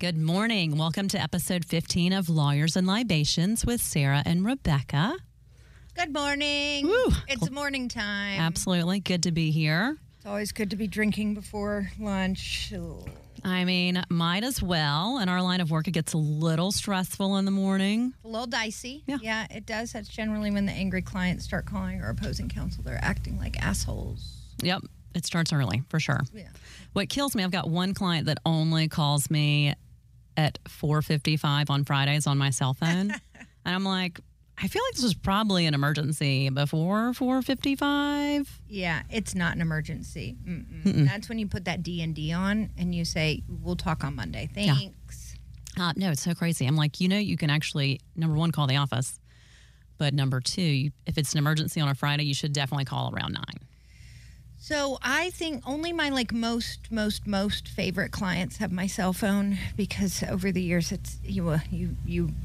Good morning. Welcome to episode 15 of Lawyers and Libations with Sarah and Rebecca. Good morning. Woo. It's morning time. Absolutely. Good to be here. It's always good to be drinking before lunch. Ooh. I mean, might as well. In our line of work, it gets a little stressful in the morning. A little dicey. Yeah, it does. That's generally when the angry clients start calling or opposing counsel. They're acting like assholes. Yep. It starts early, for sure. Yeah. What kills me, I've got one client that only calls me at 4:55 on Fridays on my cell phone. And I'm like, I feel like this was probably an emergency before 4:55. Yeah, it's not an emergency. That's when you put that D&D on and you say, we'll talk on Monday. Thanks. Yeah. No, it's so crazy. I'm like, you know, you can actually, number one, call the office. But number two, if it's an emergency on a Friday, you should definitely call around 9. So I think only my most favorite clients have my cell phone, because over the years it's you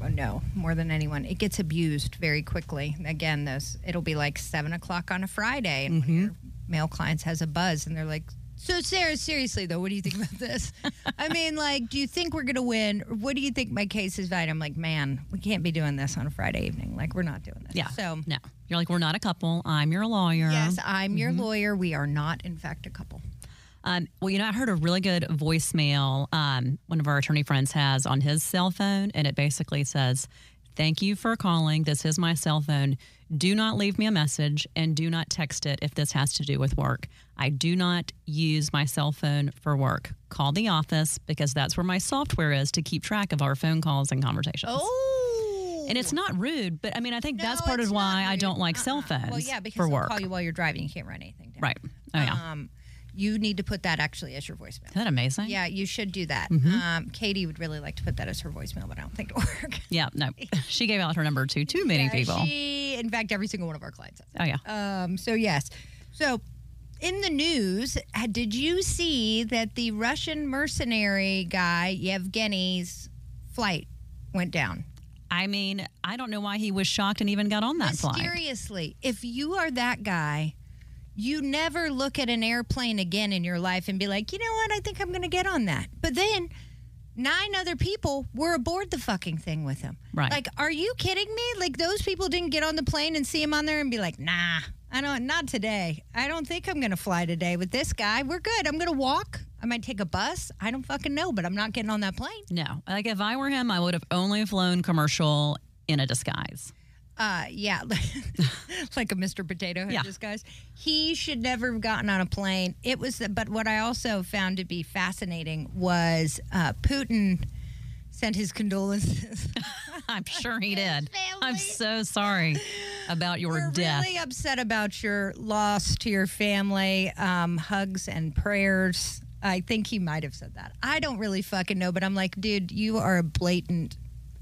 know more than anyone, it gets abused very quickly. Again, it'll be like 7 o'clock on a Friday, and one of your male clients has a buzz, and they're like, "So Sarah, seriously though, what do you think about this? I mean, like, do you think we're gonna win? Or what do you think my case is valid?" I'm like, man, we can't be doing this on a Friday evening. Like, we're not doing this. Yeah. So no. You're like, we're not a couple. I'm your lawyer. Yes, I'm your lawyer. We are not, in fact, a couple. Well, you know, I heard a really good voicemail one of our attorney friends has on his cell phone, and it basically says, "Thank you for calling. This is my cell phone. Do not leave me a message, and do not text it if this has to do with work. I do not use my cell phone for work. Call the office, because that's where my software is to keep track of our phone calls and conversations." Oh. And it's not rude, but I mean, I think that's part of why I don't like cell phones for work. Well, yeah, because they'll call you while you're driving. You can't write anything down. Right. Oh, yeah. You need to put that actually as your voicemail. Isn't that amazing? Yeah, you should do that. Katie would really like to put that as her voicemail, but I don't think it'll work. Yeah, no. She gave out her number to too many people. In fact, every single one of our clients. Oh, yeah. So, yes. So, in the news, did you see that the Russian mercenary guy, Yevgeny's flight went down? I mean, I don't know why he was shocked and even got on that flight. Seriously, if you are that guy, you never look at an airplane again in your life and be like, you know what, I think I'm going to get on that. But then 9 other people were aboard the fucking thing with him. Right. Like, are you kidding me? Like, those people didn't get on the plane and see him on there and be like, nah, I don't, not today. I don't think I'm going to fly today with this guy. We're good. I'm going to walk. I might take a bus. I don't fucking know, but I'm not getting on that plane. No. Like, if I were him, I would have only flown commercial in a disguise. Yeah. Like a Mr. Potato Head disguise. He should never have gotten on a plane. It was, but what I also found to be fascinating was Putin sent his condolences. I'm sure he did. Family. I'm so sorry about your death. We're really upset about your loss to your family. Hugs and prayers. I think he might have said that. I don't really fucking know, but I'm like, dude, you are a blatant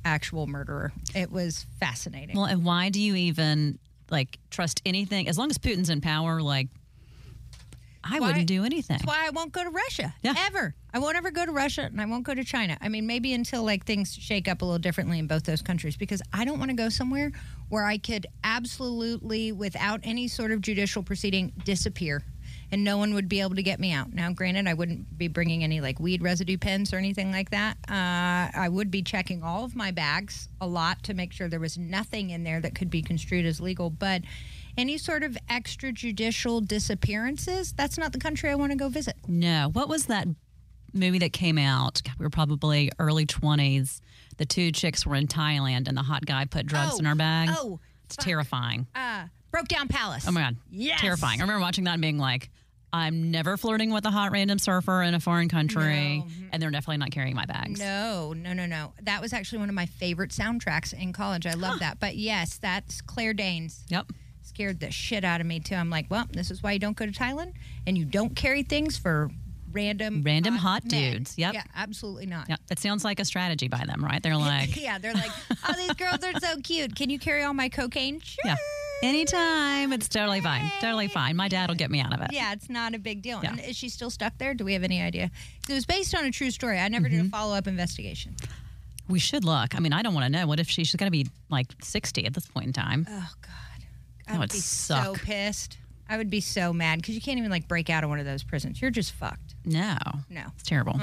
actual murderer. It was fascinating. Well, and why do you even, like, trust anything? As long as Putin's in power, like, I wouldn't do anything. That's why I won't go to Russia, ever. I won't ever go to Russia, and I won't go to China. I mean, maybe until, like, things shake up a little differently in both those countries, because I don't want to go somewhere where I could absolutely, without any sort of judicial proceeding, disappear. And no one would be able to get me out. Now, granted, I wouldn't be bringing any, like, weed residue pens or anything like that. I would be checking all of my bags a lot to make sure there was nothing in there that could be construed as legal. But any sort of extrajudicial disappearances, that's not the country I want to go visit. No. What was that movie that came out? We were probably early 20s. The 2 chicks were in Thailand, and the hot guy put drugs in her bag. Oh, it's terrifying. Broke Down Palace. Oh, my God. Yes. Terrifying. I remember watching that and being like, I'm never flirting with a hot random surfer in a foreign country, and they're definitely not carrying my bags. No. That was actually one of my favorite soundtracks in college. I love that. But yes, that's Claire Danes. Yep. scared the shit out of me too. I'm like, well, this is why you don't go to Thailand and you don't carry things for random hot dudes. Yep. Yeah, absolutely not. Yep. It sounds like a strategy by them, right? They're like, yeah, they're like, oh, these girls are so cute. Can you carry all my cocaine? Sure. Yeah. Anytime. It's totally fine. Totally fine. My dad will get me out of it. Yeah, it's not a big deal. Yeah. And is she still stuck there? Do we have any idea? It was based on a true story. I never did a follow-up investigation. We should look. I mean, I don't want to know. What if she's going to be like 60 at this point in time? Oh, God. I would be so pissed. I would be so mad because you can't even like break out of one of those prisons. You're just fucked. No. It's terrible.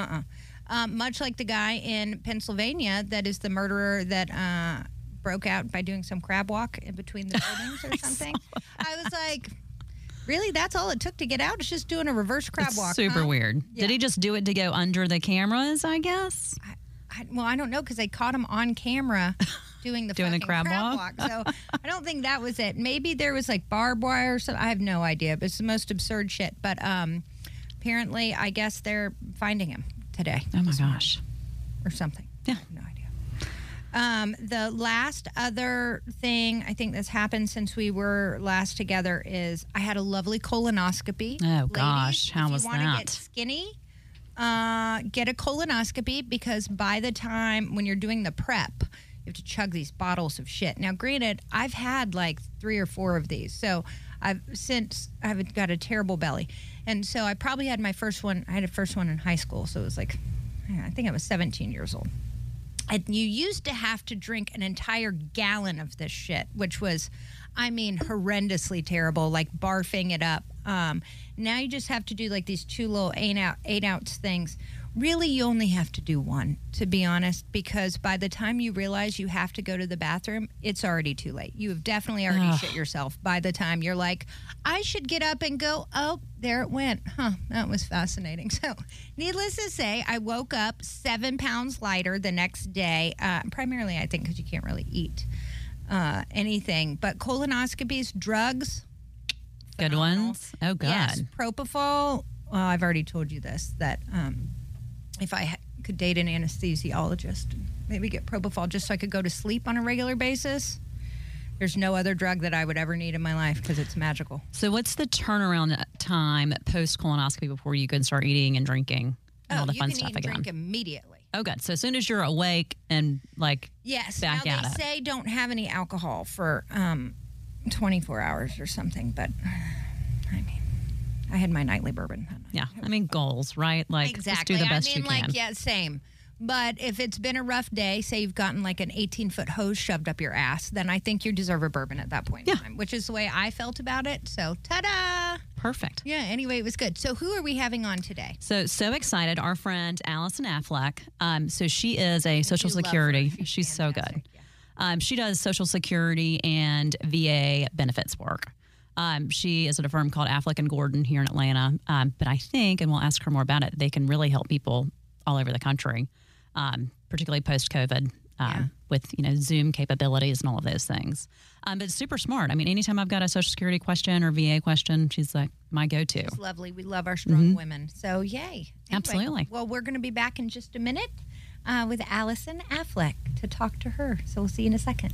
Much like the guy in Pennsylvania that is the murderer that broke out by doing some crab walk in between the buildings or something. I was like, really? That's all it took to get out? It's just doing a reverse crab walk. Super weird. Yeah. Did he just do it to go under the cameras, I guess? Well, I don't know because they caught him on camera doing the crab walk. So I don't think that was it. Maybe there was like barbed wire or something. I have no idea. But it's the most absurd shit. But apparently, I guess they're finding him today. Oh, my gosh. Or something. Yeah. I have no idea. The last other thing I think that's happened since we were last together is I had a lovely colonoscopy. Oh, ladies, gosh. How was that? If you want to get skinny, get a colonoscopy because by the time when you're doing the prep, you have to chug these bottles of shit. Now, granted, I've had like 3 or 4 of these. So I've got a terrible belly. And so I probably had my first one. I had a first one in high school. So it was like, I think I was 17 years old. And you used to have to drink an entire gallon of this shit, which was, I mean, horrendously terrible, like barfing it up. Now you just have to do like these 2 little 8-ounce things. Really, you only have to do 1, to be honest, because by the time you realize you have to go to the bathroom, it's already too late. You have definitely already shit yourself by the time you're like, I should get up and go, oh, there it went. Huh, that was fascinating. So needless to say, I woke up 7 pounds lighter the next day, primarily, I think, because you can't really eat anything. But colonoscopies, drugs. Phenomenal. Good ones? Oh, God. Yes, propofol. Well, I've already told you this, that... if I could date an anesthesiologist and maybe get propofol just so I could go to sleep on a regular basis, there's no other drug that I would ever need in my life because it's magical. So what's the turnaround time post-colonoscopy before you can start eating and drinking and all the fun stuff again? Oh, you can eat and drink immediately. Oh, good. So as soon as you're awake and, like, back at it. Yes. Now, they say don't have any alcohol for 24 hours or something, but, I mean. I had my nightly bourbon. Yeah. I mean, goals, right? Like, exactly. Just do the best you can. I mean, like, yeah, same. But if it's been a rough day, say you've gotten like an 18-foot hose shoved up your ass, then I think you deserve a bourbon at that point in time, which is the way I felt about it. So, ta-da! Perfect. Yeah, anyway, it was good. So who are we having on today? So excited. Our friend, Allison Affleck. So she is a Social Security. She's so good. Yeah. She does Social Security and VA benefits work. She is at a firm called Affleck and Gordon here in Atlanta. But I think, and we'll ask her more about it, they can really help people all over the country, particularly post-COVID with, you know, Zoom capabilities and all of those things. But super smart. I mean, anytime I've got a Social Security question or VA question, she's like my go-to. She's lovely. We love our strong women. So, yay. Anyway, absolutely. Well, we're going to be back in just a minute with Allison Affleck to talk to her. So we'll see you in a second.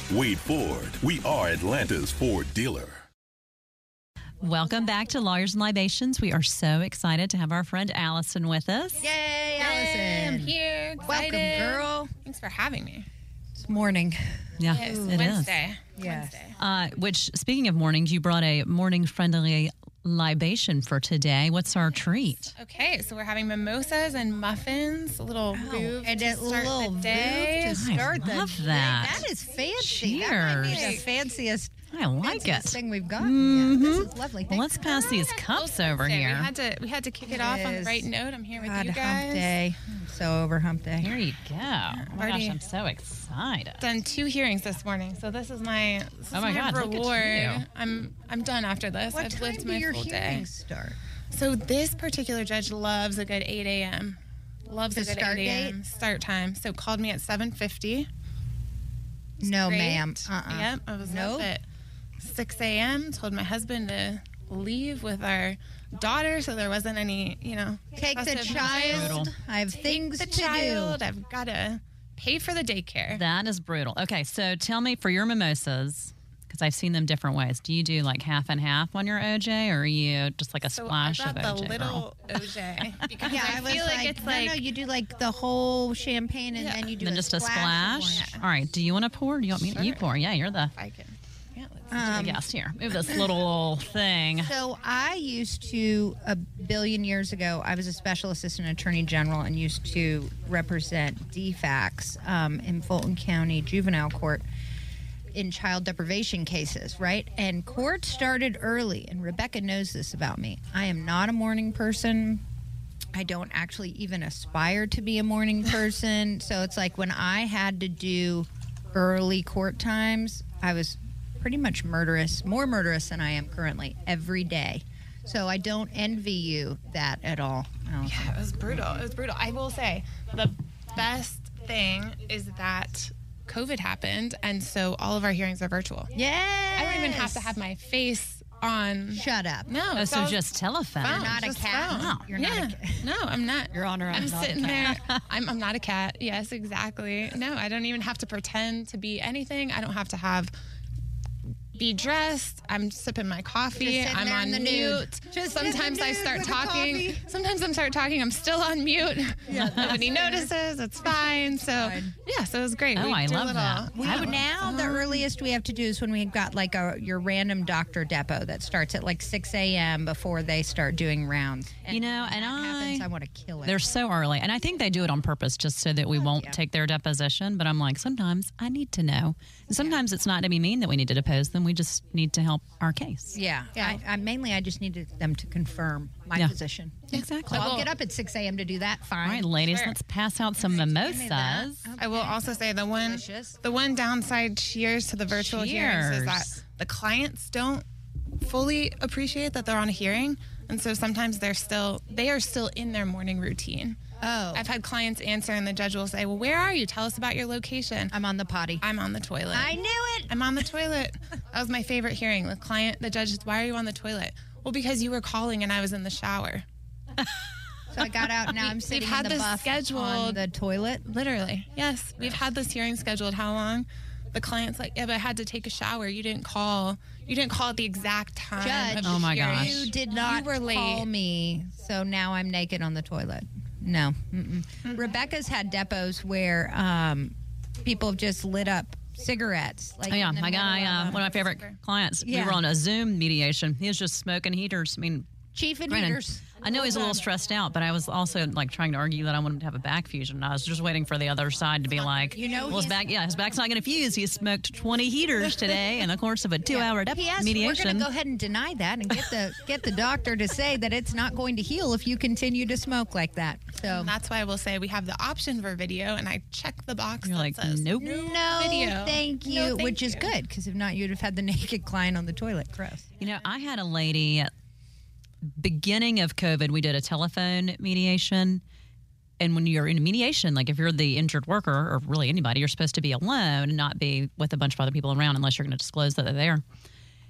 Wade Ford. We are Atlanta's Ford dealer. Welcome back to Lawyers and Libations. We are so excited to have our friend Allison with us. Yay, Allison. I'm here. Excited. Welcome, girl. Thanks for having me. It's morning. Yeah, it's Wednesday. Yes. Which, speaking of mornings, you brought a morning-friendly libation for today. What's our treat? Okay, so we're having mimosas and muffins, a little boob to start the day. That is fancy. Cheers. That might be the fanciest. I like it. Thing we've got. Mm-hmm. Yeah, this is lovely. Well, let's pass these cups over here. We had to kick it off on the right note. I'm here with you guys. Hump day. I'm so over hump day. Here you go. Oh my gosh, I'm so excited. Done 2 hearings this morning, so this is my reward. I'm done after this. What I've lived my full day. Start? So this particular judge loves a good 8 a.m. Loves a good 8 a.m. start time. So called me at 7:50. No, ma'am. Yep, I was up at 6 a.m. Told my husband to leave with our daughter, so there wasn't any, take the child. I have things to do. I've got to pay for the daycare. That is brutal. Okay, so tell me, for your mimosas, because I've seen them different ways, do you do like half and half on your OJ, or are you just like a splash of OJ? So I got the little OJ. Because I feel like it's like... No, you do like the whole champagne and then you do just a splash? All right, do you want to pour? Do you want me to pour? Yeah, you're the... I can. I guess. Here, move this little thing. So I used to, 1 billion years ago, I was a special assistant attorney general and used to represent DFACs in Fulton County Juvenile Court in child deprivation cases, right? And court started early, and Rebecca knows this about me. I am not a morning person. I don't actually even aspire to be a morning person. So it's like when I had to do early court times, I was... pretty much murderous, more murderous than I am currently every day. So I don't envy you that at all. Yeah, it was brutal. It was brutal. I will say the best thing is that COVID happened, and so all of our hearings are virtual. Yes. I don't even have to have my face on. Shut up. No. Oh, so just telephone. You're not a cat. No. You're not a cat. No, I'm not. You're on her own. I'm sitting there. I'm not a cat. Yes, exactly. No, I don't even have to pretend to be anything. I don't have to be dressed. I'm sipping my coffee. I'm on mute. Sometimes I start talking. I'm still on mute. Yeah, nobody notices. It's fine. So yeah, so it was great. Oh, I love that. Now the earliest we have to do is when we got like your random doctor depot that starts at like 6 a.m. before they start doing rounds. And I want to kill it. They're so early, and I think they do it on purpose just so that we won't take their deposition. But I'm like, sometimes I need to know. And sometimes it's not to be mean that we need to depose them. We just need to help our case. Yeah. I just needed them to confirm my position. Exactly. So I'll get up at 6 a.m. to do that. Fine. All right, ladies, let's pass out some mimosas. Okay. I will also say the one downside to the virtual hearings is that the clients don't fully appreciate that they're on a hearing, and so sometimes they are still in their morning routine. Oh. I've had clients answer, and the judge will say, well, where are you? Tell us about your location. I'm on the potty. I'm on the toilet. I knew it. I'm on the toilet. That was my favorite hearing. The judge says, why are you on the toilet? Well, because you were calling, and I was in the shower. So I got out, and now I'm sitting in the buff scheduled, on the toilet? Literally, yes. We've had this hearing scheduled how long? The client's like, yeah, but I had to take a shower. You didn't call. You didn't call at the exact time. Judge, oh my gosh. You did not call me, so now I'm naked on the toilet. No. Mm-mm. Rebecca's had depots where people have just lit up cigarettes. Like my guy, one of my favorite clients, we were on a Zoom mediation. He was just smoking heaters. I mean, chief and heaters. I know he's a little stressed out, but I was also like trying to argue that I wanted him to have a back fusion. And I was just waiting for the other side to be like, his back's not going to fuse. He smoked 20 heaters today in the course of a 2-hour mediation. We're going to go ahead and deny that and get the doctor to say that it's not going to heal if you continue to smoke like that. So and that's why I will say we have the option for video, and I check the box. You're like, says, nope, no video, thank you, which is good because if not, you'd have had the naked client on the toilet. Gross. I had a lady. Beginning of COVID, we did a telephone mediation. And when you're in mediation, like if you're the injured worker or really anybody, you're supposed to be alone and not be with a bunch of other people around unless you're going to disclose that they're there.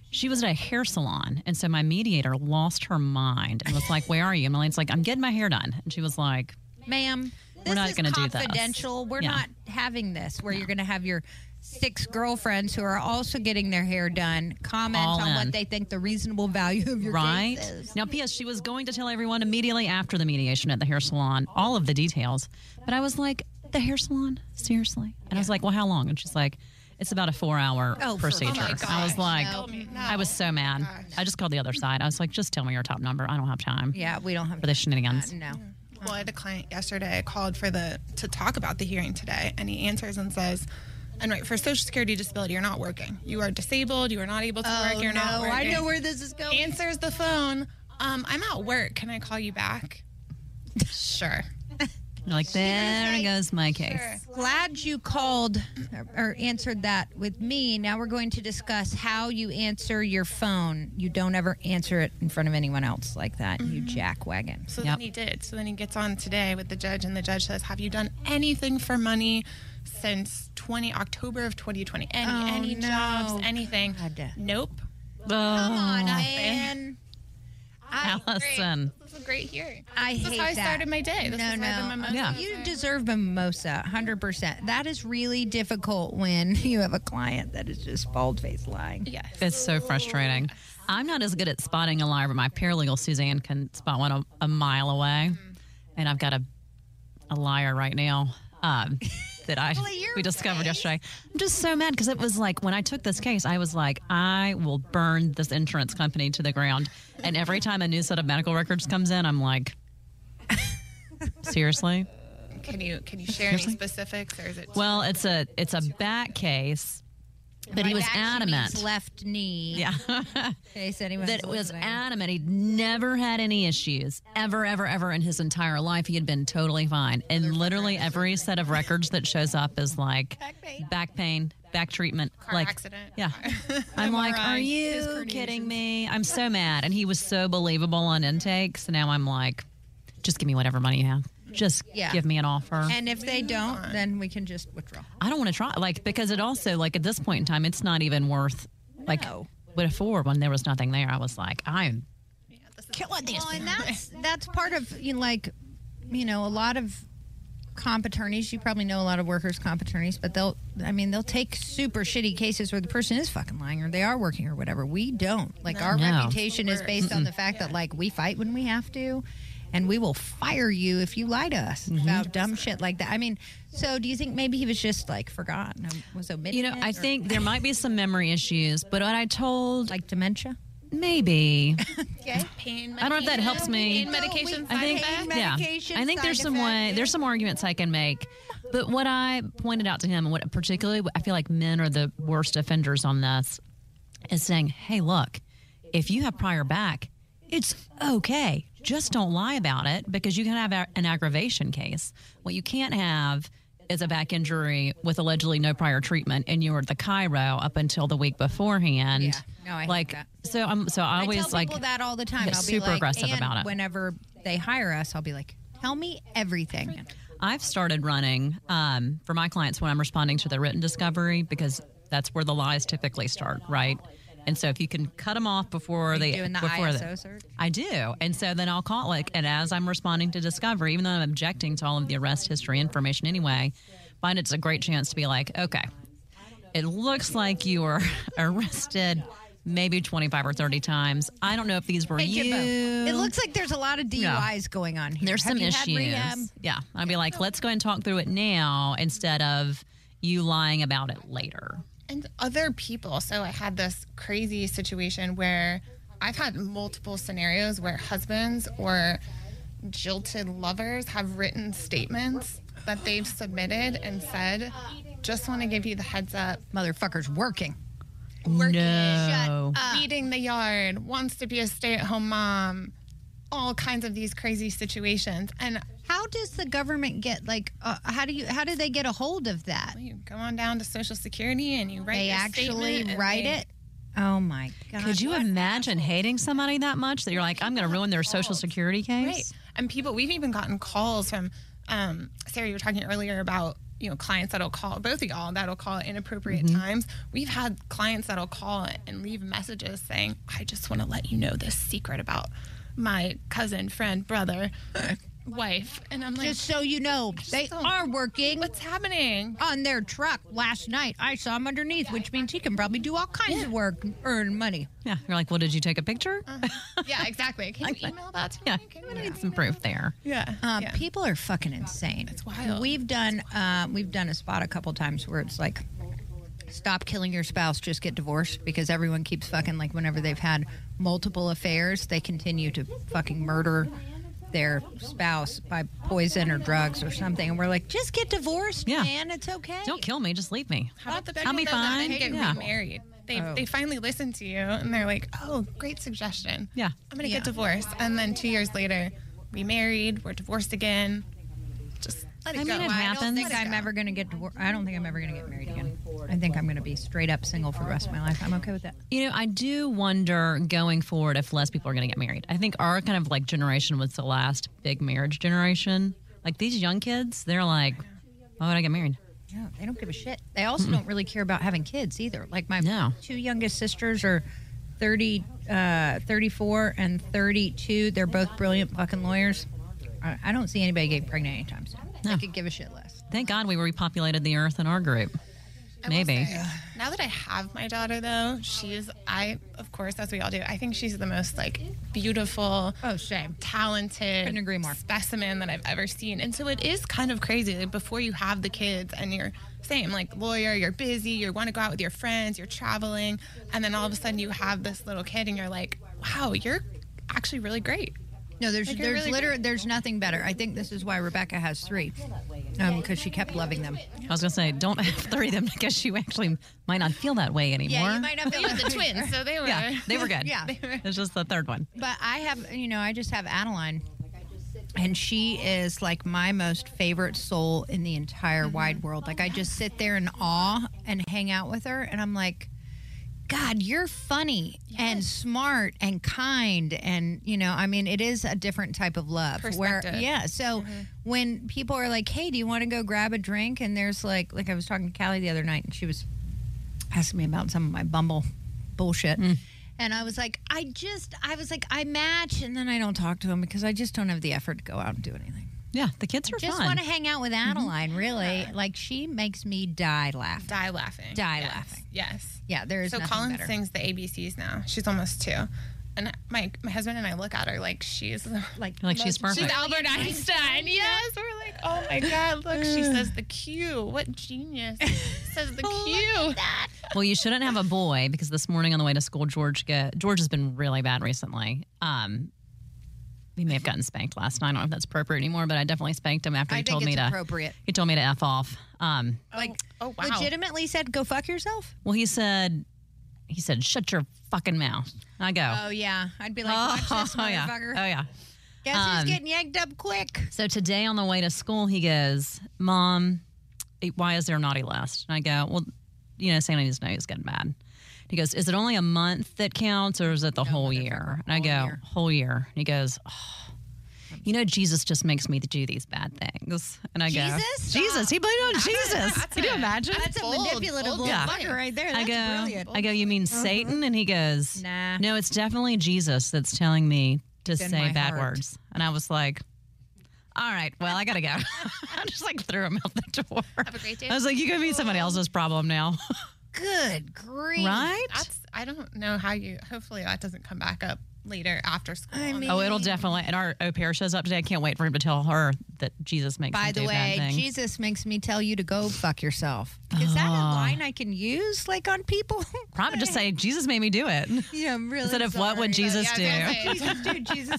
She was at a hair salon. And so my mediator lost her mind and was like, where are you? And Elaine's like, I'm getting my hair done. And she was like, ma'am, we're not going to do this. This is confidential. We're not having this where you're going to have your 6 girlfriends who are also getting their hair done comment on what they think the reasonable value of your case is. Now, P.S., she was going to tell everyone immediately after the mediation at the hair salon, all of the details. But I was like, the hair salon? Seriously? And I was like, well, how long? And she's like, It's about a 4-hour procedure. Oh my gosh, I was like, no. I was so mad. Gosh. I just called the other side. I was like, just tell me your top number. I don't have time. Yeah, we don't have time for the shenanigans. No. Well, I had a client yesterday. I called to talk about the hearing today, and he answers and says, "And right for Social Security disability, you're not working. You are disabled. You are not able to work. You're not working." I know where this is going. Answers the phone. I'm at work. Can I call you back? Sure. Like, there goes my case. Sure. Glad you called or answered that with me. Now we're going to discuss how you answer your phone. You don't ever answer it in front of anyone else like that, you jackwagon. So then he did. So then he gets on today with the judge, and the judge says, have you done anything for money since October of 2020? Any jobs, anything? God. Nope. Oh, come on, man. Allison. This is a great hearing. This is how I started my day. This is why the mimosa. Yeah. You deserve a mimosa, 100%. That is really difficult when you have a client that is just bald-faced lying. Yes. It's so frustrating. I'm not as good at spotting a liar, but my paralegal, Suzanne, can spot one a mile away. Mm-hmm. And I've got a liar right now that we discovered yesterday. I'm just so mad because it was like when I took this case, I was like, I will burn this insurance company to the ground. And every time a new set of medical records comes in, I'm like, seriously? Can you share any specifics? Or is it it's a back case, but he was adamant. Left knee. Yeah. Case anyone that was adamant. He'd never had any issues ever in his entire life. He had been totally fine. And literally every set of records that shows up is like back pain. Back treatment, car accident. Yeah. I'm like, are you kidding me? I'm so mad. And he was so believable on intakes. So now I'm like, just give me whatever money you have. Just give me an offer. And if they don't, then we can just withdraw. I don't want to try, because it also, at this point in time, it's not even worth, before when there was nothing there, I was like, I'm killing this. Well, and that's part of, a lot of comp attorneys, you probably know a lot of workers' comp attorneys, but they'll take super shitty cases where the person is fucking lying or they are working or whatever. We don't. Reputation is based on the fact that we fight when we have to, and we will fire you if you lie to us about dumb shit like that. I mean, so do you think maybe he was just forgotten? Was omitted? I think there might be some memory issues, but what I told dementia. Maybe. Okay. Pain medication. I don't know if that helps me. Pain medication. I think there's some way. There's some arguments I can make, but what I pointed out to him, and what particularly I feel like men are the worst offenders on this, is saying, "Hey, look, if you have prior back, it's okay. Just don't lie about it because you can have an aggravation case. What you can't have is a back injury with allegedly no prior treatment, and you were at the chiro up until the week beforehand." Yeah. No, I hate that. I always tell people that all the time. I'll super aggressive about it. Whenever they hire us, I'll be like, "Tell me everything." I've started running for my clients when I'm responding to their written discovery because that's where the lies typically start, right? And so if you can cut them off before they doing the ISO search? I do. And so then I'll call and as I'm responding to discovery, even though I'm objecting to all of the arrest history information anyway, find it's a great chance to be like, okay, it looks like you were arrested maybe 25 or 30 times. I don't know if these were you. It looks like there's a lot of DUIs going on here. There's some issues. Yeah. I'd be like, let's go and talk through it now instead of you lying about it later. And other people. So I had this crazy situation where I've had multiple scenarios where husbands or jilted lovers have written statements that they've submitted and said, "Just want to give you the heads up. Motherfucker's working. Shut up. Weeding the yard. Wants to be a stay-at-home mom." All kinds of these crazy situations. And how does the government get how do they get a hold of that? You go on down to Social Security and you write. They actually write it. Oh my God! Could you imagine hating somebody that much that you're like, I'm going to ruin their Social Security case? Right. And people, we've even gotten calls from Sarah. You were talking earlier about clients that'll call, both of y'all, that'll call at inappropriate times. We've had clients that'll call and leave messages saying, "I just want to let you know this secret about my cousin, friend, brother, wife." And I'm like, "Just so you know, they are working. What's happening? On their truck last night. I saw him underneath," which means he can probably do all kinds of work and earn money. Yeah. You're like, "Well, did you take a picture?" Yeah, exactly. Can you email that to me? I need some proof there. Yeah. People are fucking insane. It's wild. We've done a spot a couple times where it's like, stop killing your spouse, just get divorced, because everyone keeps fucking, like, whenever they've had multiple affairs, they continue to fucking murder their spouse by poison or drugs or something. And we're like, just get divorced, man. It's okay. Don't kill me. Just leave me. How about the people that then get remarried? They finally listen to you, and they're like, oh, great suggestion. Yeah. I'm going to get divorced. And then 2 years later, we married. We're divorced again. Just let it go. I mean, it happens. I don't think I'm ever going to get married again. I think I'm going to be straight up single for the rest of my life. I'm okay with that. You know, I do wonder going forward if less people are going to get married. I think our kind of like generation was the last big marriage generation. Like these young kids, they're like, why would I get married? Yeah, they don't give a shit. They also don't really care about having kids either. Like my two youngest sisters are 30, 34 and 32. They're both brilliant fucking lawyers. I don't see anybody getting pregnant anytime soon. No. They could give a shit less. Thank God we repopulated the earth in our group. Maybe. Say, now that I have my daughter, though, of course, as we all do, I think she's the most, like, beautiful, talented couldn't agree more. Specimen that I've ever seen. And so it is kind of crazy. Like, before you have the kids and you're same, like, lawyer, you're busy, you want to go out with your friends, you're traveling, and then all of a sudden you have this little kid and you're like, wow, you're actually really great. No, there's nothing better. I think this is why Rebecca has three, because she kept loving them. I was going to say, don't have three of them because you actually might not feel that way anymore. Yeah, you might not feel like the twins, so they were. Yeah, they were good. Yeah. It's just the third one. But I just have Adeline, and she is like my most favorite soul in the entire wide world. Like I just sit there in awe and hang out with her, and I'm like, God, you're funny and smart and kind. And, it is a different type of love. Perspective. When people are like, hey, do you want to go grab a drink? And there's like I was talking to Callie the other night and she was asking me about some of my Bumble bullshit. Mm. And I was like, I match. And then I don't talk to him because I just don't have the effort to go out and do anything. Yeah, the kids are fun. I just want to hang out with Adeline, really. Yeah. Like, she makes me die laughing. Die laughing. Yes. Yeah, there is nothing better. So Colin sings the ABCs now. She's almost two. And my husband and I look at her like she's... Like she's perfect. She's Albert Einstein. Yes. We're like, oh, my God, look, she says the Q. What genius. Says the Q. Well, you shouldn't have a boy because this morning on the way to school, George has been really bad recently. He may have gotten spanked last night. I don't know if that's appropriate anymore, but I definitely spanked him after he told me to F off. Wow. Legitimately said, go fuck yourself? Well, he said, shut your fucking mouth. I go. Oh, yeah. I'd be like, watch this motherfucker. Yeah. Oh, yeah. Guess who's getting yanked up quick? So today on the way to school, he goes, Mom, why is there a naughty list? And I go, well, Santa needs to know he's getting bad. He goes, is it only a month that counts or is it the whole year? And I go, whole year. And he goes, oh, Jesus just makes me do these bad things. And I go, Jesus? He played on Jesus. Can you imagine? That's a manipulative little fucker right there. That's brilliant. I go, you mean Satan? And he goes, nah. No, it's definitely Jesus that's telling me to say bad words. And I was like, all right, well, I got to go. I just like threw him out the door. Have a great day. I was like, you could be somebody else's problem now. Good grief. Right? I don't know how hopefully that doesn't come back up later after school. It'll definitely. And our au pair shows up today. I can't wait for him to tell her that Jesus makes me do bad things. By the way, Jesus makes me tell you to go fuck yourself. Is that a line I can use, like, on people? Probably just say, Jesus made me do it. Yeah, I'm really instead of sorry, what would Jesus do? Jesus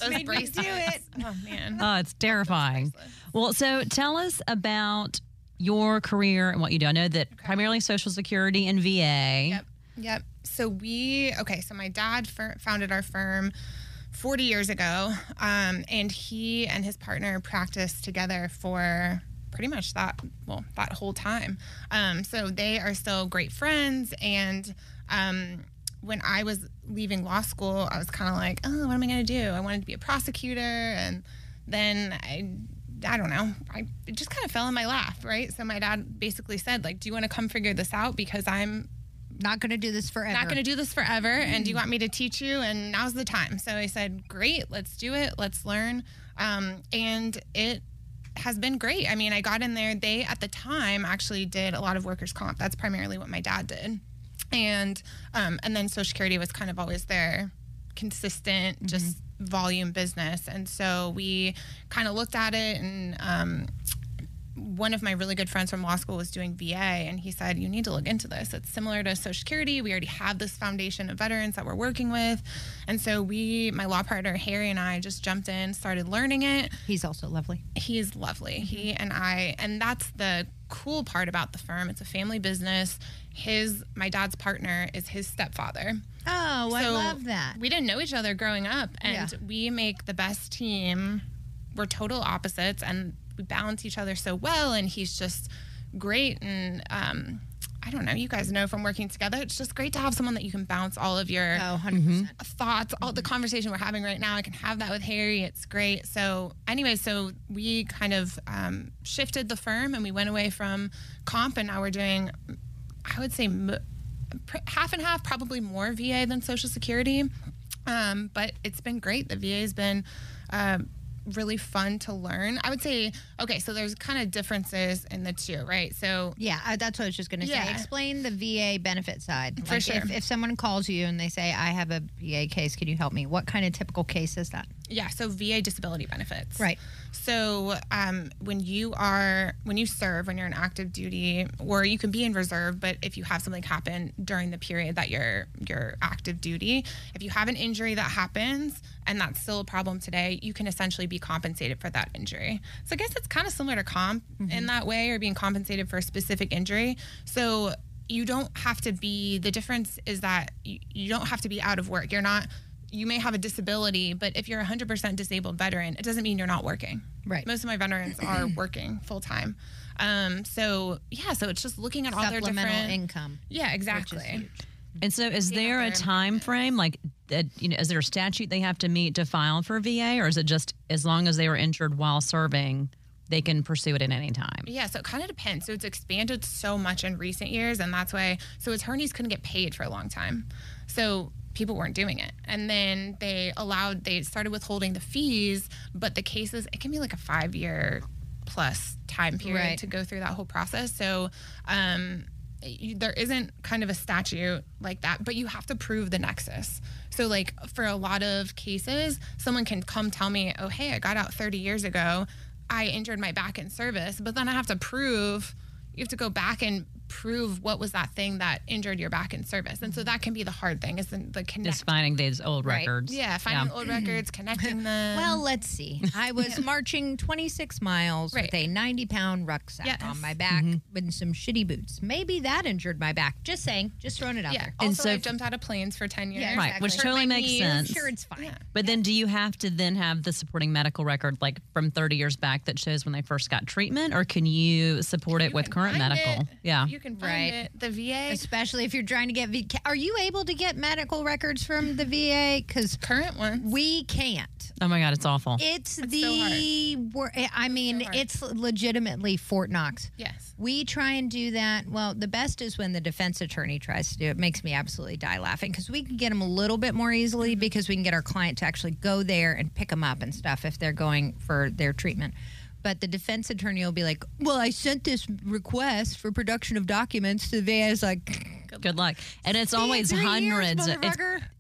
made me do it. Oh, man. Oh, it's terrifying. Well, so tell us about your career and what you do. I know that primarily Social Security and VA. Yep. So so my dad founded our firm 40 years ago, and he and his partner practiced together for pretty much that whole time. So they are still great friends, and when I was leaving law school, I was kind of like, oh, what am I going to do? I wanted to be a prosecutor, and then I don't know. It just kind of fell in my lap, right? So my dad basically said, like, do you want to come figure this out? Because I'm not going to do this forever. And do you want me to teach you? And now's the time. So I said, great, let's do it. Let's learn. And it has been great. I mean, I got in there. They, at the time, actually did a lot of workers' comp. That's primarily what my dad did. And then Social Security was kind of always their consistent, just volume business. And so we kind of looked at it and one of my really good friends from law school was doing VA, and he said, you need to look into this. It's similar to Social Security. We already have this foundation of veterans that we're working with. And so my law partner, Harry, and I just jumped in, started learning it. He's also lovely. He is lovely. Mm-hmm. He and I, and that's the cool part about the firm. It's a family business. My dad's partner is his stepfather. Oh, so I love that. We didn't know each other growing up, and we make the best team. We're total opposites, and we balance each other so well, and he's just great. And I don't know, you guys know from working together, it's just great to have someone that you can bounce all of your 100% thoughts, all the conversation we're having right now. I can have that with Harry. It's great. So anyway, so we kind of shifted the firm, and we went away from comp, and now we're doing, I would say, half and half, probably more VA than Social Security. But it's been great. The VA has been really fun to learn. I would say, okay, so there's kind of differences in the two, right? So yeah, that's what I was just going to say. Explain the VA benefit side. Like, for sure. If someone calls you and they say, I have a VA case, can you help me? What kind of typical case is that? Yeah, so VA disability benefits. Right. So when you serve, when you're in active duty, or you can be in reserve, but if you have something happen during the period that you're active duty, if you have an injury that happens, and that's still a problem today, you can essentially be compensated for that injury. So I guess it's kind of similar to comp in that way, or being compensated for a specific injury. So you don't have to be, the difference is that you don't have to be out of work. You may have a disability, but if you're a 100% disabled veteran, it doesn't mean you're not working. Right. Most of my veterans are working full time. So it's just looking at all their different supplemental income. Yeah, exactly. And so is there a time frame, like, is there a statute they have to meet to file for VA, or is it just as long as they were injured while serving, they can pursue it at any time? Yeah, so it kind of depends. So it's expanded so much in recent years, and that's why, so attorneys couldn't get paid for a long time. So people weren't doing it. And then they started withholding the fees, but the cases, it can be like a 5-year plus time period to go through that whole process. So, there isn't kind of a statute like that, but you have to prove the nexus. So, like, for a lot of cases, someone can come tell me, oh, hey, I got out 30 years ago. I injured my back in service, but then you have to go back and prove what was that thing that injured your back in service. And so that can be the hard thing, is the connection. Just finding these old records. Yeah, finding old records, connecting them. Well, let's see. I was marching 26 miles with a 90-pound rucksack on my back with some shitty boots. Maybe that injured my back. Just saying. Just throwing it out there. Also, and so, I jumped out of planes for 10 years. Yeah, exactly. Which totally makes sense. Sure, it's fine. Yeah. But then do you have to then have the supporting medical record, like, from 30 years back that shows when they first got treatment, or can you support it with current medical? Yeah. You can find it. The VA, especially if you're trying to get are you able to get medical records from the VA? Because current ones, we can't. Oh my God, it's awful. It's legitimately Fort Knox. Yes, we try and do that. Well, the best is when the defense attorney tries to do it. It makes me absolutely die laughing, because we can get them a little bit more easily because we can get our client to actually go there and pick them up and stuff if they're going for their treatment. But the defense attorney will be like, well, I sent this request for production of documents to the VA. It's like, good luck. And it's always hundreds of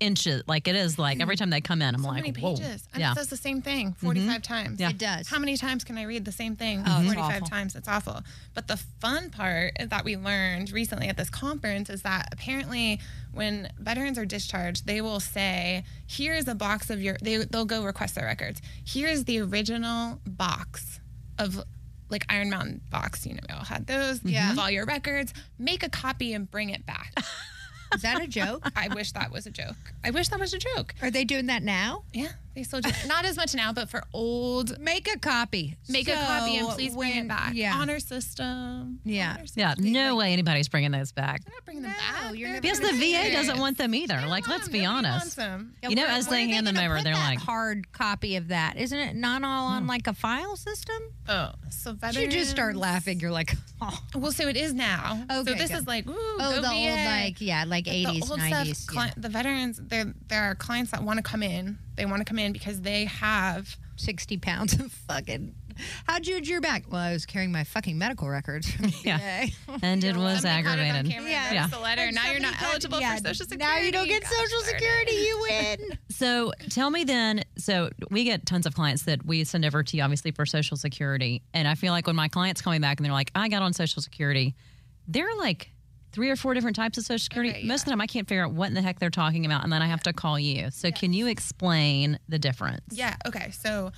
inches. Like, it is, like, every time they come in, I'm so like, many pages. Whoa. And it says the same thing 45 times. Yeah. It does. How many times can I read the same thing 45 times? It's awful. But the fun part that we learned recently at this conference is that apparently when veterans are discharged, they will say, here's a box of they'll go request their records. Here's the original box of, like, Iron Mountain box, we all had those, of all your records. Make a copy and bring it back. Is that a joke? I wish that was a joke. Are they doing that now? Yeah, they still do. Not as much now, but for old. Make a copy and please bring it back. Yeah. Honor system. Yeah. No way anybody's bringing those back. They're not bringing them back. Because the VA doesn't want them either. Yeah, like, let's be honest. Yeah, as they hand them over, they're like, hard copy of that. Isn't it not all on, like, a file system? Oh, so veterans. You just start laughing. You're like, oh. Well, so it is now. Okay. So this is like, ooh, oh, the VA. Old, like 80s, 90s. Stuff, the veterans, there are clients that want to come in. They want to come in because they have 60 pounds of fucking How'd you injure your back? Well, I was carrying my fucking medical records from the day. And it was aggravated. Yeah. The letter. Now you're not eligible for Social Security. Now you don't get Social Security. You win. So tell me then, so we get tons of clients that we send over to you, obviously, for Social Security. And I feel like when my clients call me back and they're like, I got on Social Security, they're like 3 or 4 different types of Social Security. Okay, yeah. Most of the time, I can't figure out what in the heck they're talking about, and then I have to call you. So can you explain the difference? Yeah, okay. So,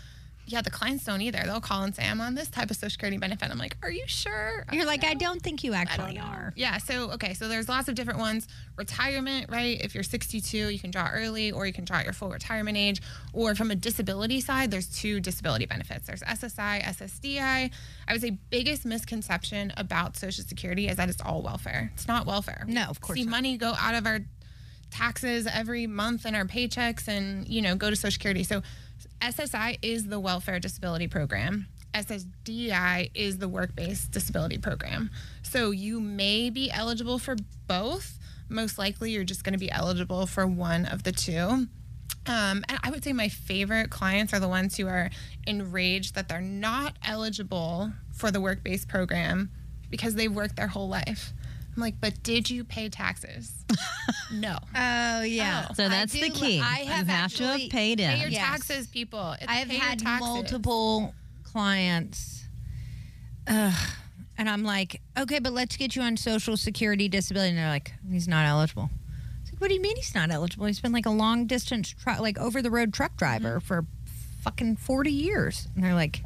yeah, the clients don't either. They'll call and say, I'm on this type of Social Security benefit. I'm like, are you sure? You're like, I don't think you actually are. Yeah, so, okay, so there's lots of different ones. Retirement, right? If you're 62, you can draw early, or you can draw at your full retirement age. Or from a disability side, there's 2 disability benefits. There's SSI, SSDI. I would say biggest misconception about Social Security is that it's all welfare. It's not welfare. No, of course not. See money go out of our taxes every month and our paychecks and, you know, go to Social Security. So SSI is the welfare disability program. SSDI is the work-based disability program. So you may be eligible for both. Most likely you're just going to be eligible for one of the 2. And I would say my favorite clients are the ones who are enraged that they're not eligible for the work-based program because they've worked their whole life. I'm like, but did you pay taxes? No. Oh, yeah. Oh, so that's the key. You have to have paid in. Pay your taxes, people. I've had multiple clients. And I'm like, okay, but let's get you on Social Security disability. And they're like, he's not eligible. It's like, what do you mean he's not eligible? He's been like a long distance, over-the-road truck driver for fucking 40 years. And they're like,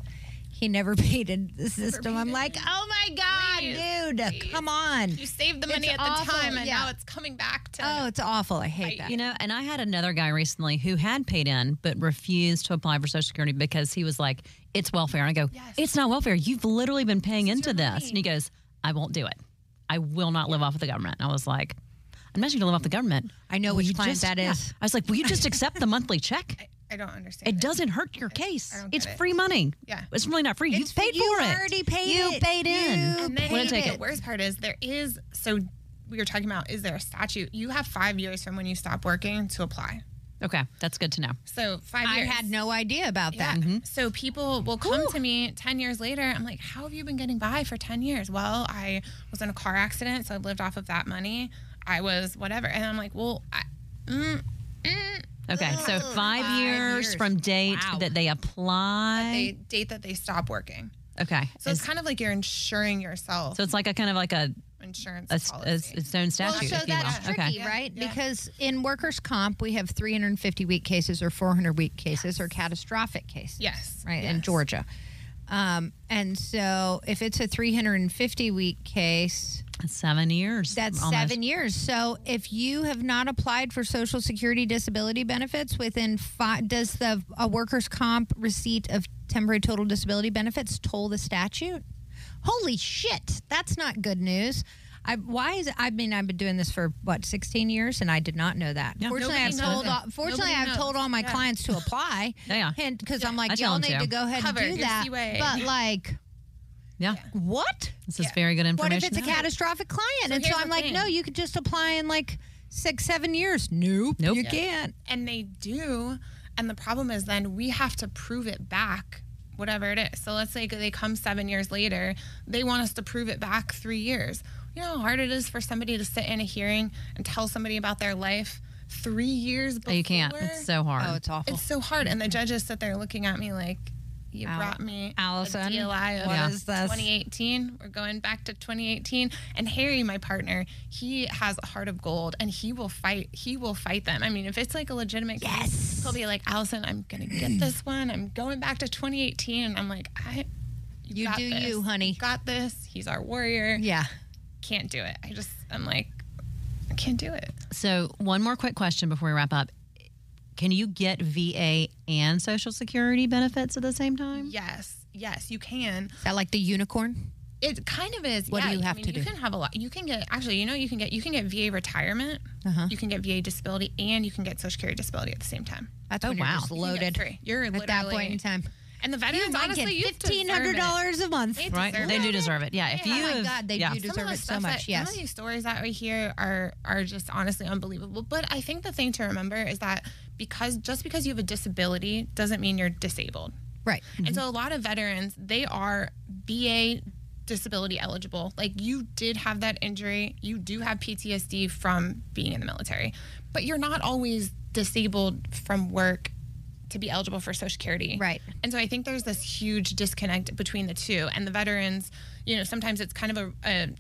he never paid into the system. I'm like, oh my God, dude, come on. You saved the money at the time, and now it's coming back to... Oh, it's awful. I hate that. You know, and I had another guy recently who had paid in but refused to apply for Social Security because he was like, it's welfare. And I go, it's not welfare. You've literally been paying into this. And he goes, I won't do it. I will not live off of the government. And I was like, I'm not going to live off the government. I know which client that is. I was like, will you just accept the monthly check? I don't understand. It doesn't hurt your case. It's free money. Yeah. It's really not free. You paid for it. You already paid it. You paid in. And then the worst part is there is, so we were talking about, is there a statute? You have 5 years from when you stop working to apply. Okay. That's good to know. So 5 years. I had no idea about that. Mm-hmm. So people will come to me 10 years later. I'm like, how have you been getting by for 10 years? Well, I was in a car accident, so I've lived off of that money. I was whatever. And I'm like, well, okay, so 5 years from date that they apply. Date that they stop working. Okay. So it's kind of like you're insuring yourself. So it's like a kind of like a insurance policy. It's own statute. Well, so that's tricky, right? Yeah. Because in workers' comp, we have 350-week cases or 400-week cases or catastrophic cases. Yes. Right, in Georgia. And so if it's a 350-week case... That's 7 years. That's almost 7 years. So if you have not applied for Social Security disability benefits within 5, does a workers' comp receipt of temporary total disability benefits toll the statute? Holy shit. That's not good news. I've been doing this for, 16 years, and I did not know that. Yeah. Fortunately, I've told all my clients to apply. Because I'm like, y'all need to go ahead and do that. But, like... Yeah. What? This is very good information. What if it's a catastrophic client? So and so I'm like, no, you could just apply in like 6-7 years. Nope. You can't. And they do. And the problem is then we have to prove it back, whatever it is. So let's say they come 7 years later. They want us to prove it back 3 years. You know how hard it is for somebody to sit in a hearing and tell somebody about their life 3 years before? Oh, you can't. It's so hard. Oh, it's awful. It's so hard. And the judges sit there looking at me like, you brought me Allison, a DLI of 2018. We're going back to 2018. And Harry, my partner, he has a heart of gold, and he will fight. He will fight them. I mean, if it's like a legitimate case, he'll be like, Allison, I'm going to get this one. I'm going back to 2018. And I'm like, you do this. You, honey. Got this. He's our warrior. Yeah. Can't do it. I'm like, I can't do it. So one more quick question before we wrap up. Can you get VA and Social Security benefits at the same time? Yes, you can. Is that like the unicorn? It kind of is. What do you have to do? You can have a lot. You can get you can get VA retirement, you can get VA disability, and you can get Social Security disability at the same time. That's when you're just loaded. You're literally, at that point in time. And the veterans, honestly, you deserve it. $1,500 a month. They do deserve it. Yeah. They do deserve it so much. Some of these stories that we hear are just honestly unbelievable. But I think the thing to remember is that because you have a disability doesn't mean you're disabled. Right. Mm-hmm. And so a lot of veterans, they are VA disability eligible. Like, you did have that injury. You do have PTSD from being in the military. But you're not always disabled from work to be eligible for Social Security. Right. And so I think there's this huge disconnect between the two. And the veterans, you know, sometimes it's kind of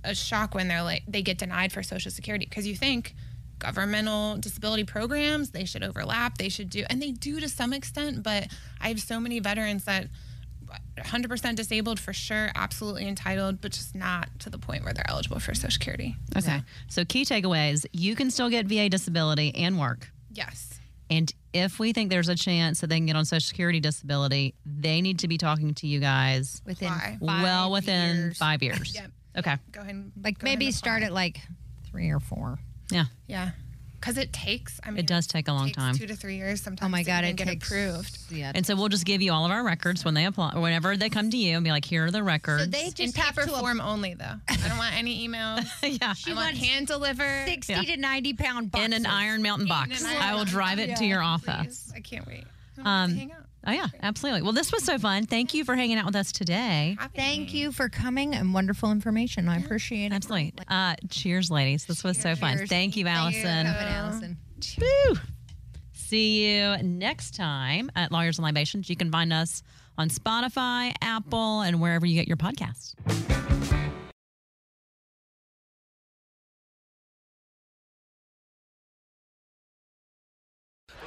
a shock when they're like, they get denied for Social Security, because you think governmental disability programs, they should overlap, they should do, and they do to some extent, but I have so many veterans that 100% disabled for sure, absolutely entitled, but just not to the point where they're eligible for Social Security. Okay. Yeah. So key takeaways, you can still get VA disability and work. Yes. And if we think there's a chance that they can get on Social Security disability, they need to be talking to you guys within within 5 years. Yep. Okay. Go ahead. And, like, maybe start at like 3 or 4. Yeah. Yeah. Because it takes, I mean, it does take a long time. 2 to 3 years sometimes. Oh my God, it takes, get approved. Yeah. And so we'll just give you all of our records when they apply, or whenever they come to you, and be like, here are the records. So they just in paper form only, though. I don't want any emails. Yeah. She wants hand delivered. 60 to 90 pound boxes. In an Iron Mountain box. I will drive it to your office. Please. I can't wait. I'm going to hang out. Oh, yeah, absolutely. Well, this was so fun. Thank you for hanging out with us today. Thank you for coming and wonderful information. I appreciate it. Absolutely. Cheers, ladies. This was so fun. Thank you, Allison. Thank you for coming, Allison. Woo. See you next time at Lawyers and Libations. You can find us on Spotify, Apple, and wherever you get your podcasts.